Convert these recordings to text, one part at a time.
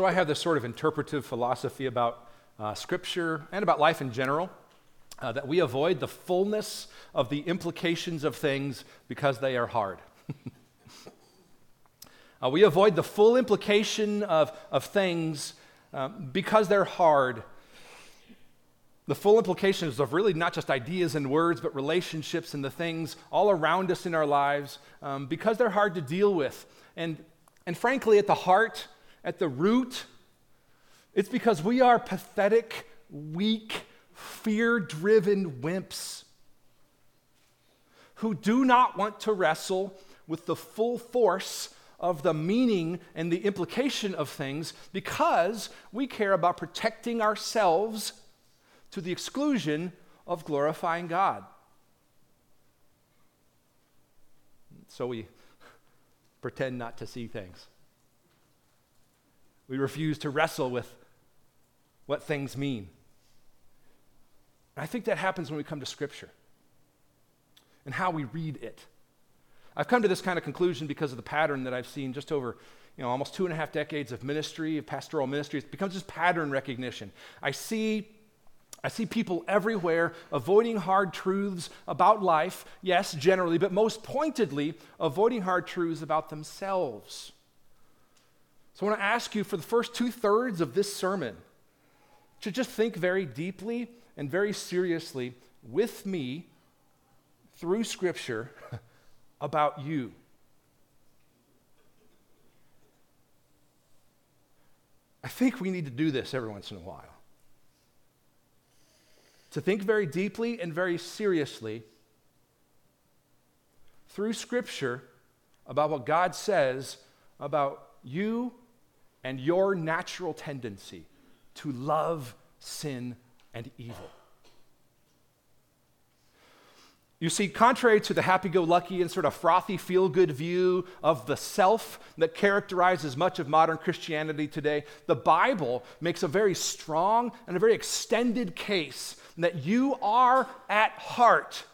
So I have this sort of interpretive philosophy about Scripture and about life in general, that we avoid the fullness of the implications of things because they are hard. We avoid the full implication of things because they're hard. The full implications of really not just ideas and words, but relationships and the things all around us in our lives, because they're hard to deal with. And frankly, at the heart, at the root, it's because we are pathetic, weak, fear-driven wimps who do not want to wrestle with the full force of the meaning and the implication of things because we care about protecting ourselves to the exclusion of glorifying God. So we pretend not to see things. We refuse to wrestle with what things mean. And I think that happens when we come to Scripture and how we read it. I've come to this kind of conclusion because of the pattern that I've seen just over, almost 2.5 decades of ministry, of pastoral ministry. It becomes just pattern recognition. I see people everywhere avoiding hard truths about life, yes, generally, but most pointedly, avoiding hard truths about themselves. So I want to ask you for the first 2/3 of this sermon to just think very deeply and very seriously with me through Scripture about you. I think we need to do this every once in a while. To think very deeply and very seriously through Scripture about what God says about you and your natural tendency to love sin and evil. You see, contrary to the happy-go-lucky and sort of frothy, feel-good view of the self that characterizes much of modern Christianity today, the Bible makes a very strong and a very extended case that you are at heart,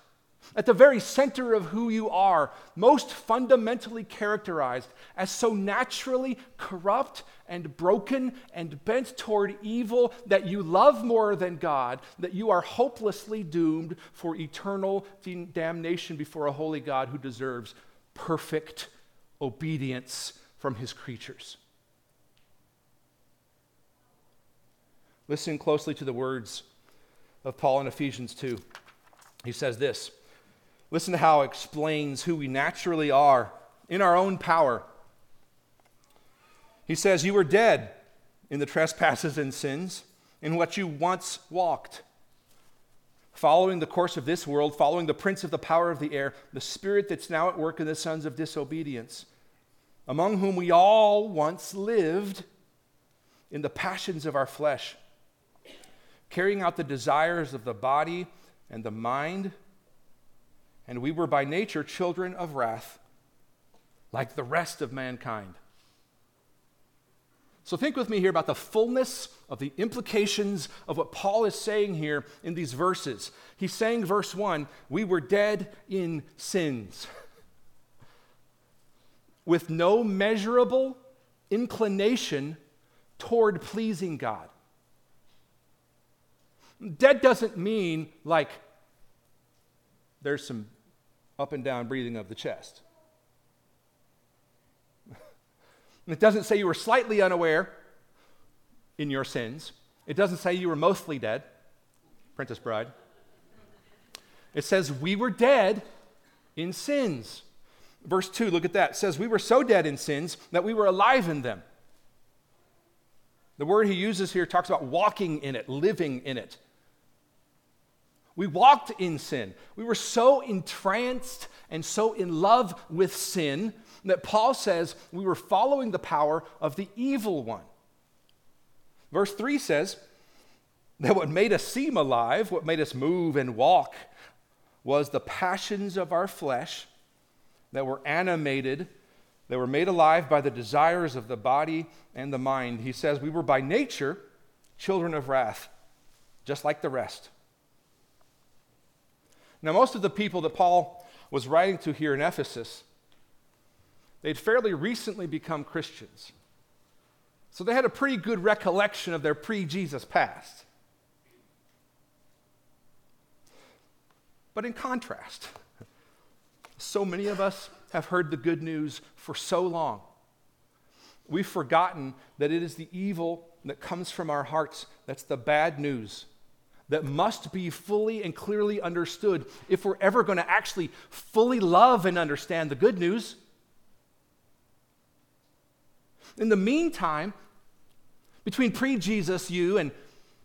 at the very center of who you are, most fundamentally characterized as so naturally corrupt and broken and bent toward evil that you love more than God, that you are hopelessly doomed for eternal damnation before a holy God who deserves perfect obedience from his creatures. Listen closely to the words of Paul in Ephesians 2. He says this. Listen to how it explains who we naturally are in our own power. He says, you were dead in the trespasses and sins in what you once walked, following the course of this world, following the prince of the power of the air, the spirit that's now at work in the sons of disobedience, among whom we all once lived in the passions of our flesh, carrying out the desires of the body and the mind, and we were by nature children of wrath, like the rest of mankind. So think with me here about the fullness of the implications of what Paul is saying here in these verses. He's saying, verse 1, we were dead in sins, with no measurable inclination toward pleasing God. Dead doesn't mean like there's some up and down breathing of the chest. It doesn't say you were slightly unaware in your sins. It doesn't say you were mostly dead, Princess Bride. It says we were dead in sins. Verse 2, look at that. It says we were so dead in sins that we were alive in them. The word he uses here talks about walking in it, living in it. We walked in sin. We were so entranced and so in love with sin that Paul says we were following the power of the evil one. Verse 3 says that what made us seem alive, what made us move and walk, was the passions of our flesh that were animated, that were made alive by the desires of the body and the mind. He says we were by nature children of wrath, just like the rest. Now, most of the people that Paul was writing to here in Ephesus, they'd fairly recently become Christians. So they had a pretty good recollection of their pre-Jesus past. But in contrast, so many of us have heard the good news for so long. We've forgotten that it is the evil that comes from our hearts that's the bad news that must be fully and clearly understood if we're ever going to actually fully love and understand the good news. In the meantime, between pre-Jesus you and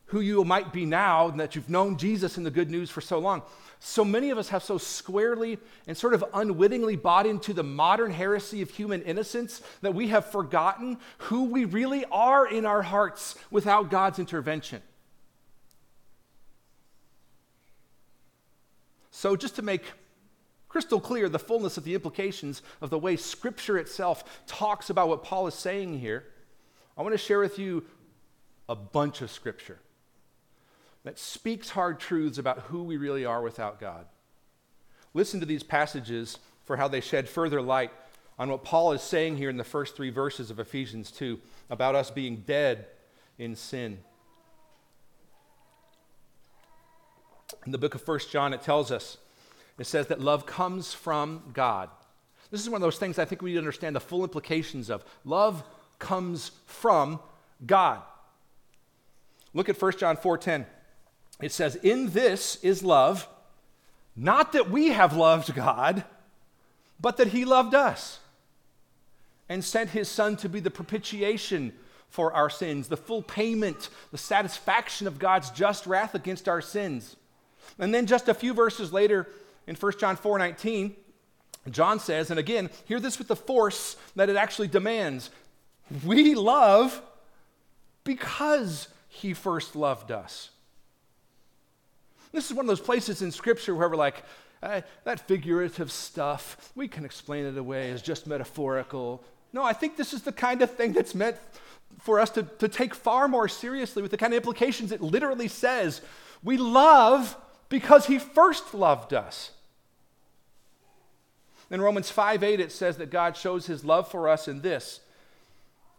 who you might be now, and that you've known Jesus and the good news for so long, so many of us have so squarely and sort of unwittingly bought into the modern heresy of human innocence that we have forgotten who we really are in our hearts without God's intervention. So just to make crystal clear the fullness of the implications of the way Scripture itself talks about what Paul is saying here, I want to share with you a bunch of Scripture that speaks hard truths about who we really are without God. Listen to these passages for how they shed further light on what Paul is saying here in the first three verses of Ephesians 2 about us being dead in sin. In the book of 1 John, it tells us, it says that love comes from God. This is one of those things I think we need to understand the full implications of. Love comes from God. Look at 1 John 4:10. It says, in this is love, not that we have loved God, but that he loved us and sent his son to be the propitiation for our sins, the full payment, the satisfaction of God's just wrath against our sins. And then just a few verses later in 1 John 4:19, John says, and again, hear this with the force that it actually demands, we love because he first loved us. This is one of those places in Scripture where we're like, that figurative stuff, we can explain it away as just metaphorical. No, I think this is the kind of thing that's meant for us to take far more seriously with the kind of implications it literally says. We love because he first loved us. In Romans 5:8, it says that God shows his love for us in this.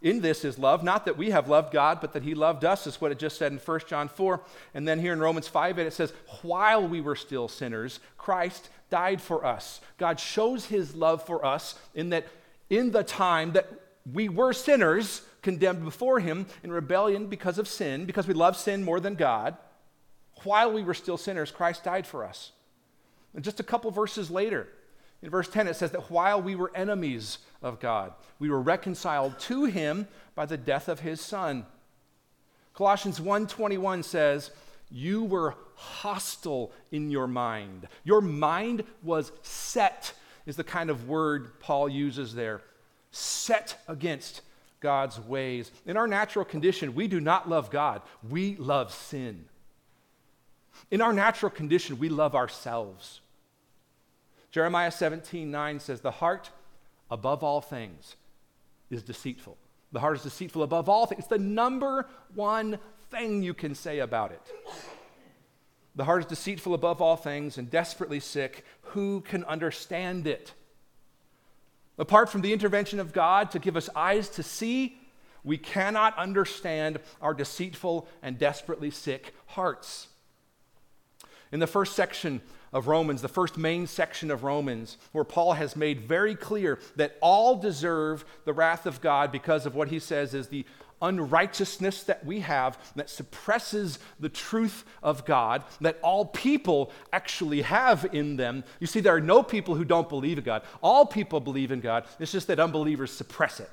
In this is love, not that we have loved God, but that he loved us, is what it just said in 1 John 4. And then here in Romans 5, it says, while we were still sinners, Christ died for us. God shows his love for us in that in the time that we were sinners, condemned before him in rebellion because of sin, because we love sin more than God, while we were still sinners, Christ died for us. And just a couple verses later, in verse 10, it says that while we were enemies of God, we were reconciled to him by the death of his son. Colossians 1:21 says, you were hostile in your mind. Your mind was set, is the kind of word Paul uses there. Set against God's ways. In our natural condition, we do not love God. We love sin. In our natural condition, we love ourselves. Jeremiah 17:9 says, the heart above all things is deceitful. The heart is deceitful above all things. It's the number one thing you can say about it. The heart is deceitful above all things and desperately sick. Who can understand it? Apart from the intervention of God to give us eyes to see, we cannot understand our deceitful and desperately sick hearts. In the first section of Romans, the first main section of Romans, where Paul has made very clear that all deserve the wrath of God because of what he says is the unrighteousness that we have that suppresses the truth of God, that all people actually have in them. You see, there are no people who don't believe in God. All people believe in God. It's just that unbelievers suppress it.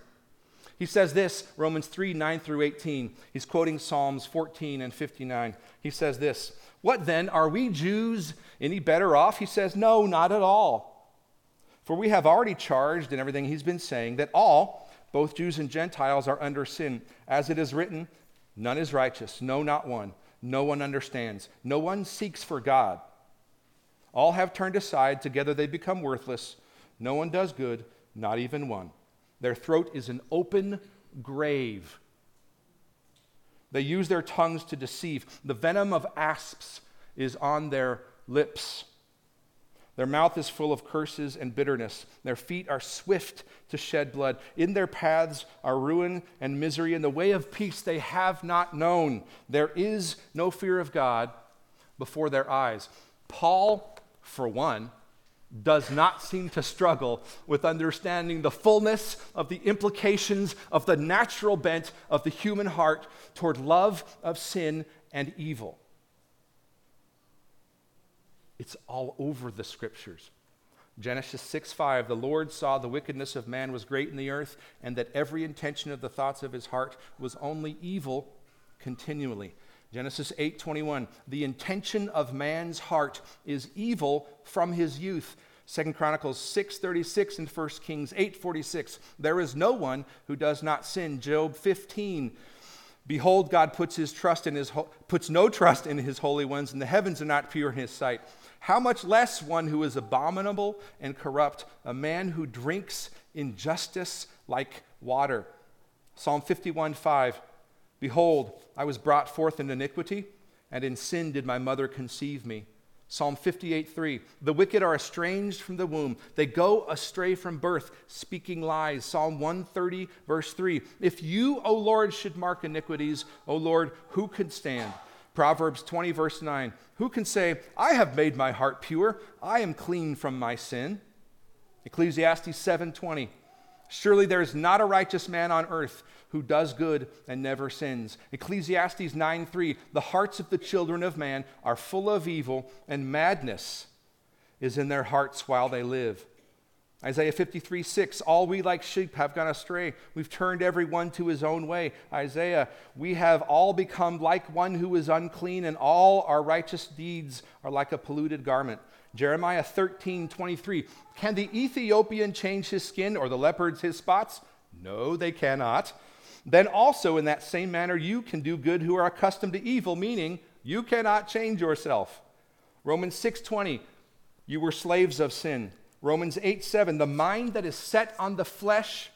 He says this, Romans 3:9 through 18. He's quoting Psalms 14 and 59. He says this, what then, are we Jews any better off? He says, no, not at all. For we have already charged in everything he's been saying that all, both Jews and Gentiles, are under sin. As it is written, none is righteous, no, not one. No one understands. No one seeks for God. All have turned aside. Together they become worthless. No one does good, not even one. Their throat is an open grave. They use their tongues to deceive. The venom of asps is on their lips. Their mouth is full of curses and bitterness. Their feet are swift to shed blood. In their paths are ruin and misery. In the way of peace they have not known. There is no fear of God before their eyes. Paul, for one, does not seem to struggle with understanding the fullness of the implications of the natural bent of the human heart toward love of sin and evil. It's all over the scriptures. Genesis 6:5, the Lord saw the wickedness of man was great in the earth, and that every intention of the thoughts of his heart was only evil continually. Genesis 8:21, the intention of man's heart is evil from his youth. 2 Chronicles 6:36 and 1 Kings 8:46, there is no one who does not sin. Job 15. Behold, God puts no trust in his holy ones, and the heavens are not pure in his sight. How much less one who is abominable and corrupt, a man who drinks injustice like water. Psalm 51:5. Behold, I was brought forth in iniquity, and in sin did my mother conceive me. Psalm 58:3. The wicked are estranged from the womb. They go astray from birth, speaking lies. Psalm 130, verse 3. If you, O Lord, should mark iniquities, O Lord, who can stand? Proverbs 20, verse 9. Who can say, I have made my heart pure. I am clean from my sin. Ecclesiastes 7:20. Surely there is not a righteous man on earth who does good and never sins. Ecclesiastes 9:3, the hearts of the children of man are full of evil, and madness is in their hearts while they live. Isaiah 53:6, all we like sheep have gone astray. We've turned every one to his own way. Isaiah, we have all become like one who is unclean, and all our righteous deeds are like a polluted garment. Jeremiah 13:23, can the Ethiopian change his skin, or the leopards his spots? No, they cannot. Then also in that same manner you can do good who are accustomed to evil, meaning you cannot change yourself. Romans 6:20, you were slaves of sin. Romans 8:7, the mind that is set on the flesh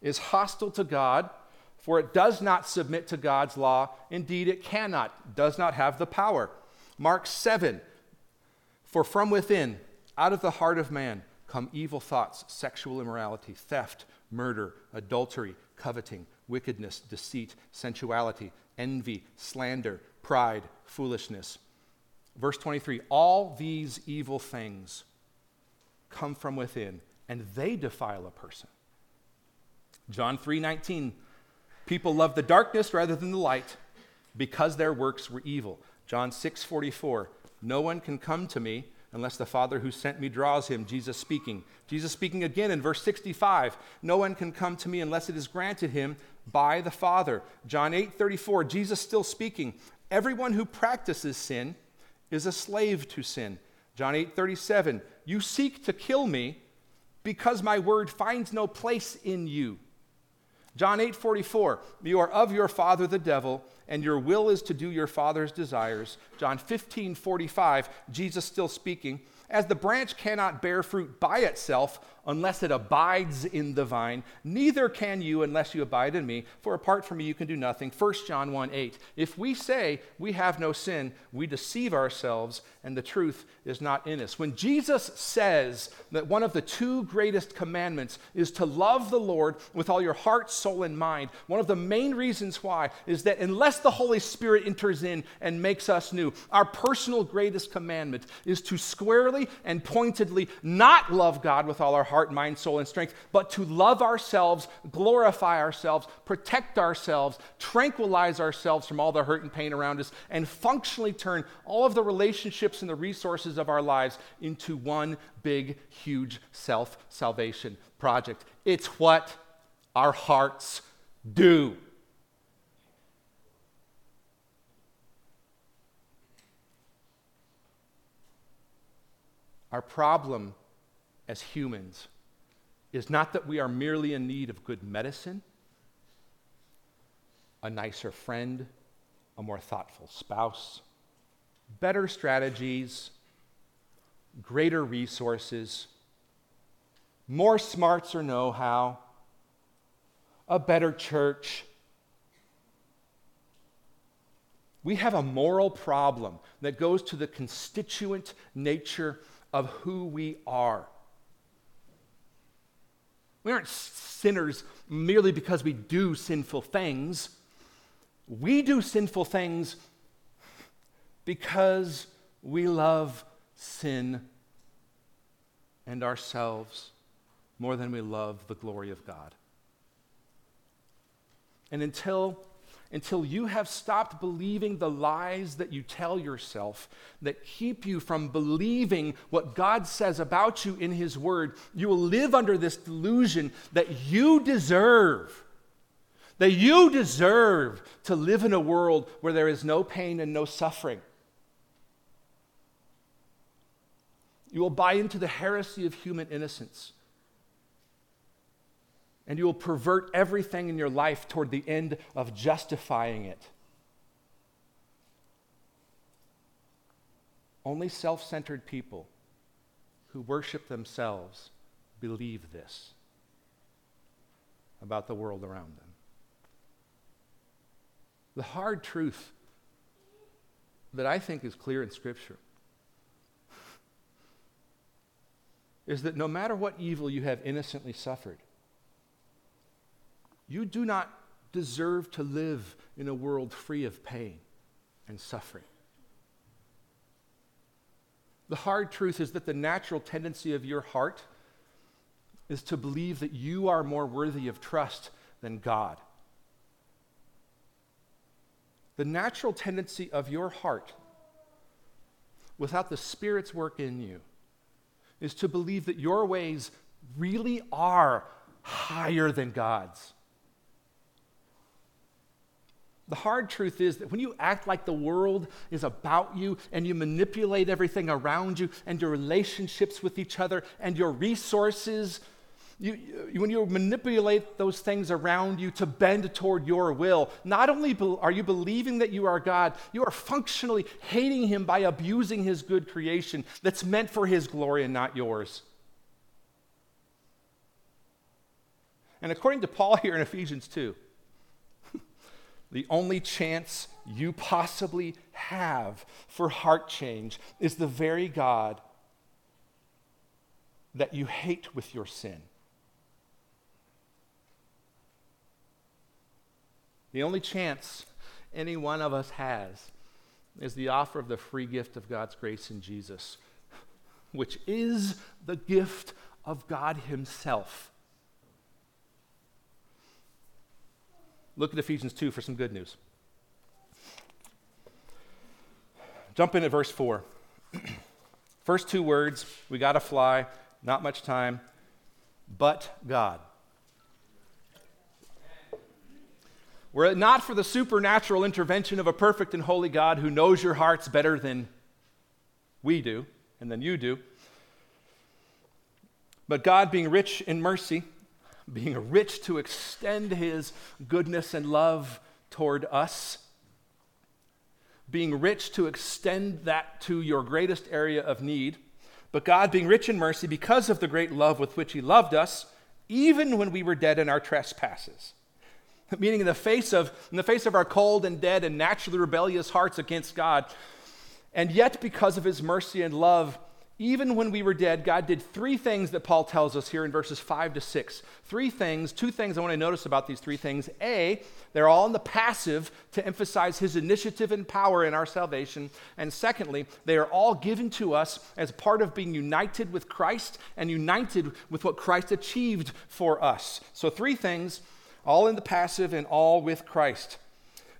is hostile to God, for it does not submit to God's law. Indeed, it cannot, does not have the power. Mark 7, for from within, out of the heart of man, come evil thoughts, sexual immorality, theft, murder, adultery, coveting, wickedness, deceit, sensuality, envy, slander, pride, foolishness. Verse 23, all these evil things come from within, and they defile a person. John 3:19, people love the darkness rather than the light because their works were evil. John 6:44, no one can come to me unless the Father who sent me draws him, Jesus speaking. Jesus speaking again in verse 65, no one can come to me unless it is granted him by the Father. John 8:34, Jesus still speaking, everyone who practices sin is a slave to sin. John 8:37, you seek to kill me because my word finds no place in you. John 8:44, you are of your father the devil, and your will is to do your father's desires. John 15:45, Jesus still speaking, as the branch cannot bear fruit by itself unless it abides in the vine, neither can you unless you abide in me, for apart from me you can do nothing. 1 John 1:8, if we say we have no sin, we deceive ourselves, and the truth is not in us. When Jesus says that one of the two greatest commandments is to love the Lord with all your heart, soul, and mind, one of the main reasons why is that unless the Holy Spirit enters in and makes us new, our personal greatest commandment is to squarely and pointedly not love God with all our heart, mind, soul, and strength, but to love ourselves, glorify ourselves, protect ourselves, tranquilize ourselves from all the hurt and pain around us, and functionally turn all of the relationships and the resources of our lives into one big, huge self-salvation project. It's what our hearts do. Our problem as humans is not that we are merely in need of good medicine, a nicer friend, a more thoughtful spouse, better strategies, greater resources, more smarts or know-how, a better church. We have a moral problem that goes to the constituent nature of who we are. We aren't sinners merely because we do sinful things. We do sinful things because we love sin and ourselves more than we love the glory of God. And until you have stopped believing the lies that you tell yourself that keep you from believing what God says about you in His Word, you will live under this delusion that you deserve to live in a world where there is no pain and no suffering. You will buy into the heresy of human innocence. And you will pervert everything in your life toward the end of justifying it. Only self-centered people who worship themselves believe this about the world around them. The hard truth that I think is clear in Scripture is that no matter what evil you have innocently suffered, you do not deserve to live in a world free of pain and suffering. The hard truth is that the natural tendency of your heart is to believe that you are more worthy of trust than God. The natural tendency of your heart, without the Spirit's work in you, is to believe that your ways really are higher than God's. The hard truth is that when you act like the world is about you and you manipulate everything around you and your relationships with each other and your resources, when you manipulate those things around you to bend toward your will, not only are you believing that you are God, you are functionally hating Him by abusing His good creation that's meant for His glory and not yours. And according to Paul here in Ephesians 2, the only chance you possibly have for heart change is the very God that you hate with your sin. The only chance any one of us has is the offer of the free gift of God's grace in Jesus, which is the gift of God Himself. Look at Ephesians 2 for some good news. Jump in at verse 4. First two words, we gotta fly, not much time, but God. Were it not for the supernatural intervention of a perfect and holy God who knows your hearts better than we do, and than you do, but God being rich in mercy, being rich to extend His goodness and love toward us, being rich to extend that to your greatest area of need, but God being rich in mercy because of the great love with which He loved us, even when we were dead in our trespasses. Meaning in the face of our cold and dead and naturally rebellious hearts against God, and yet because of His mercy and love, even when we were dead, God did three things that Paul tells us here in verses 5 to 6. Two things I want to notice about these three things. A, they're all in the passive to emphasize His initiative and power in our salvation. And secondly, they are all given to us as part of being united with Christ and united with what Christ achieved for us. So three things, all in the passive and all with Christ.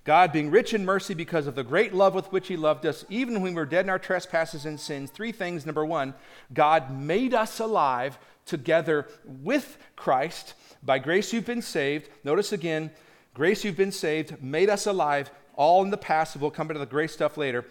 God being rich in mercy because of the great love with which He loved us, even when we were dead in our trespasses and sins. Three things. Number one, God made us alive together with Christ. By grace you've been saved. Notice again, grace you've been saved, made us alive, all in the passive. We'll come to the grace stuff later.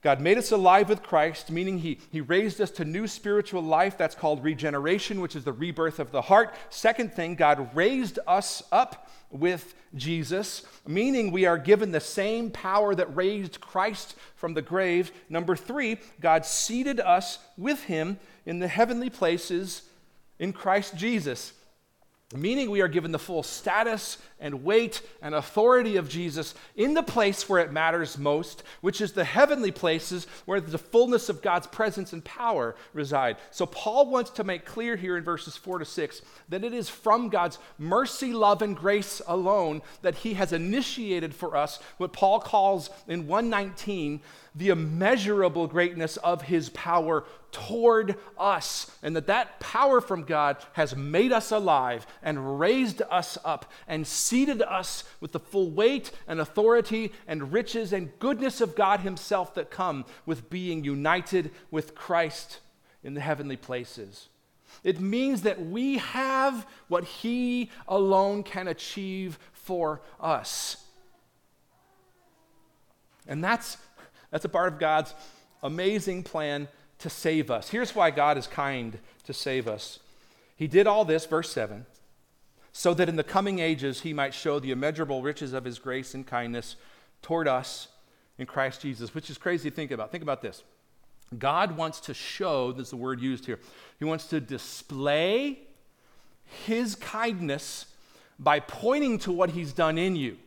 God made us alive with Christ, meaning He raised us to new spiritual life. That's called regeneration, which is the rebirth of the heart. Second thing, God raised us up with Jesus, meaning we are given the same power that raised Christ from the grave. Number three, God seated us with Him in the heavenly places in Christ Jesus. meaning we are given the full status and weight and authority of Jesus in the place where it matters most, which is the heavenly places where the fullness of God's presence and power reside. So Paul wants to make clear here in verses 4 to 6 that it is from God's mercy, love, and grace alone that he has initiated for us what Paul calls in 1:19 the immeasurable greatness of his power toward us, and that power from God has made us alive and raised us up and seated us with the full weight and authority and riches and goodness of God himself that come with being united with Christ in the heavenly places. It means that we have what he alone can achieve for us. And that's a part of God's amazing plan to save us. Here's why God is kind to save us. He did all this, verse 7, so that in the coming ages he might show the immeasurable riches of his grace and kindness toward us in Christ Jesus, which is crazy to think about. Think about this. God wants to show, there's the word used here, he wants to display his kindness by pointing to what he's done in you.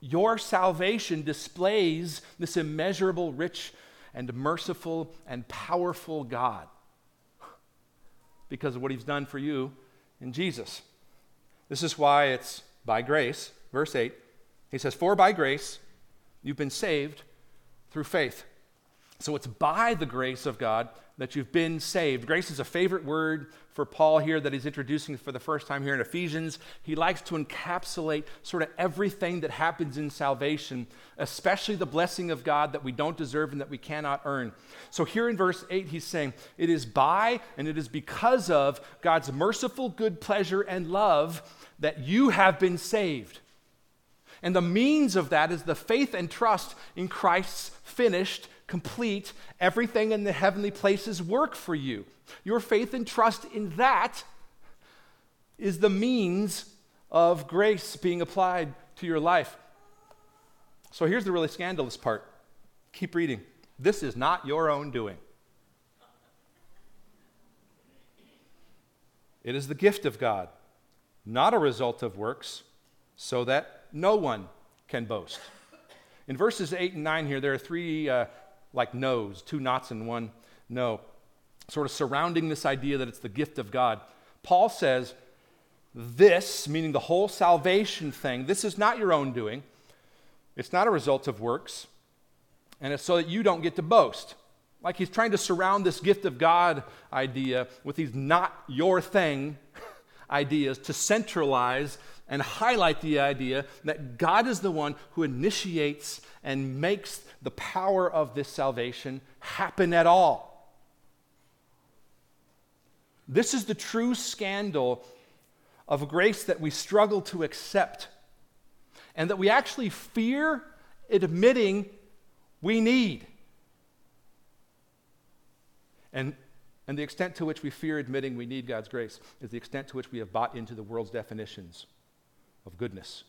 Your salvation displays this immeasurable, rich, and merciful, and powerful God because of what he's done for you in Jesus. This is why it's by grace. Verse 8, he says, "For by grace you've been saved through faith." So it's by the grace of God that you've been saved. Grace is a favorite word for Paul here that he's introducing for the first time here in Ephesians. He likes to encapsulate sort of everything that happens in salvation, especially the blessing of God that we don't deserve and that we cannot earn. So here in verse 8, he's saying, it is by and it is because of God's merciful good pleasure and love that you have been saved. And the means of that is the faith and trust in Christ's finished complete, everything in the heavenly places work for you. Your faith and trust in that is the means of grace being applied to your life. So here's the really scandalous part. Keep reading. This is not your own doing. It is the gift of God, not a result of works, so that no one can boast. In verses 8 and 9 here, there are three like no's, two nots and one no, sort of surrounding this idea that it's the gift of God. Paul says this, meaning the whole salvation thing, this is not your own doing. It's not a result of works. And it's so that you don't get to boast. Like he's trying to surround this gift of God idea with these not your thing ideas to centralize and highlight the idea that God is the one who initiates and makes the power of this salvation happen at all. This is the true scandal of grace that we struggle to accept and that we actually fear admitting we need. And the extent to which we fear admitting we need God's grace is the extent to which we have bought into the world's definitions of goodness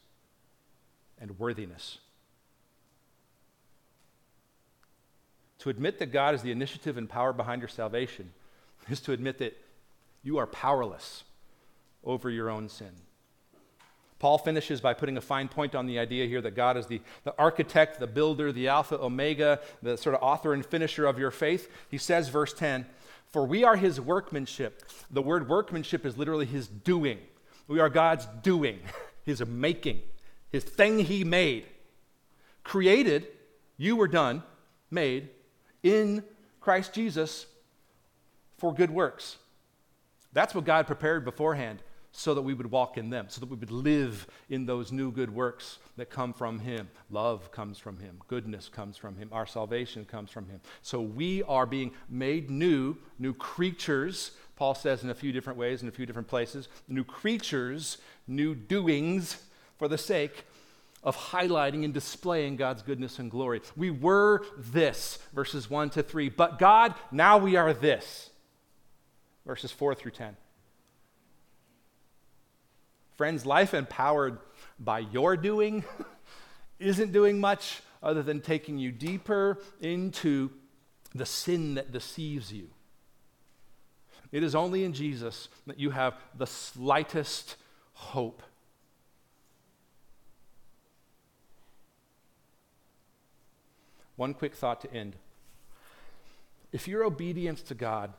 and worthiness. To admit that God is the initiative and power behind your salvation is to admit that you are powerless over your own sin. Paul finishes by putting a fine point on the idea here that God is the architect, the builder, the Alpha, Omega, the sort of author and finisher of your faith. He says, verse 10, "For we are his workmanship." The word workmanship is literally his doing. We are God's doing. His making, his thing he made. Created, you were done, made, in Christ Jesus for good works. That's what God prepared beforehand so that we would walk in them, so that we would live in those new good works that come from him. Love comes from him. Goodness comes from him. Our salvation comes from him. So we are being made new creatures. Paul says in a few different ways, in a few different places, new creatures, new doings for the sake of highlighting and displaying God's goodness and glory. We were this, verses 1 to 3, but God, now we are this, verses 4 through 10. Friends, life empowered by your doing isn't doing much other than taking you deeper into the sin that deceives you. It is only in Jesus that you have the slightest hope. One quick thought to end. If your obedience to God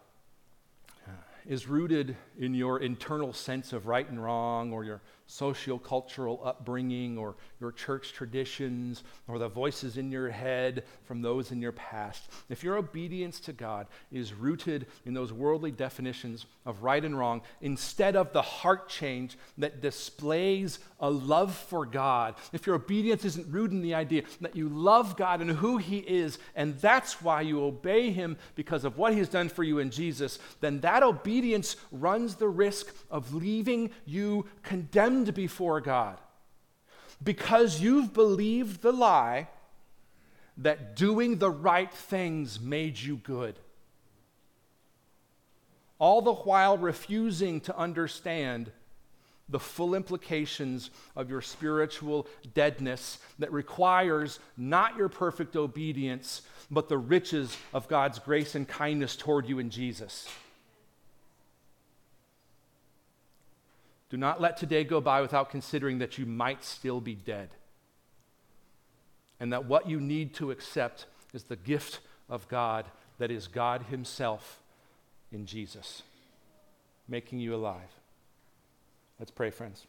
is rooted in your internal sense of right and wrong, or your sociocultural upbringing, or your church traditions, or the voices in your head from those in your past, if your obedience to God is rooted in those worldly definitions of right and wrong, instead of the heart change that displays a love for God, if your obedience isn't rooted in the idea that you love God and who He is, and that's why you obey Him because of what He's done for you in Jesus, then that obedience runs the risk of leaving you condemned before God because you've believed the lie that doing the right things made you good, all the while refusing to understand the full implications of your spiritual deadness that requires not your perfect obedience, but the riches of God's grace and kindness toward you in Jesus. Do not let today go by without considering that you might still be dead, and that what you need to accept is the gift of God that is God Himself in Jesus, making you alive. Let's pray, friends.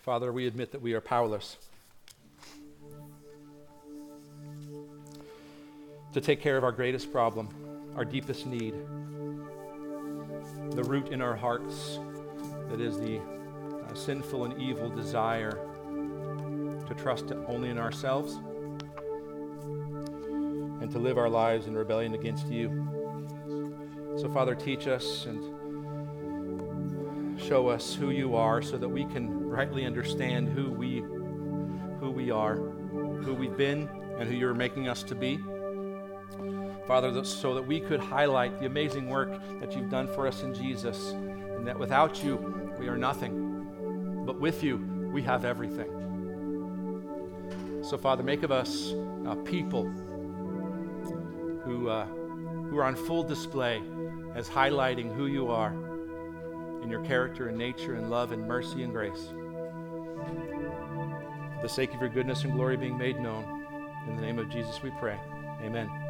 Father, we admit that we are powerless to take care of our greatest problem, our deepest need, the root in our hearts that is the sinful and evil desire to trust only in ourselves and to live our lives in rebellion against You. So, Father, teach us and show us who You are so that we can rightly understand who we are, who we've been, and who You're making us to be. Father, so that we could highlight the amazing work that You've done for us in Jesus, and that without You, we are nothing, but with You, we have everything. So, Father, make of us people who are on full display as highlighting who You are in Your character and nature and love and mercy and grace, for the sake of Your goodness and glory being made known. In the name of Jesus we pray. Amen.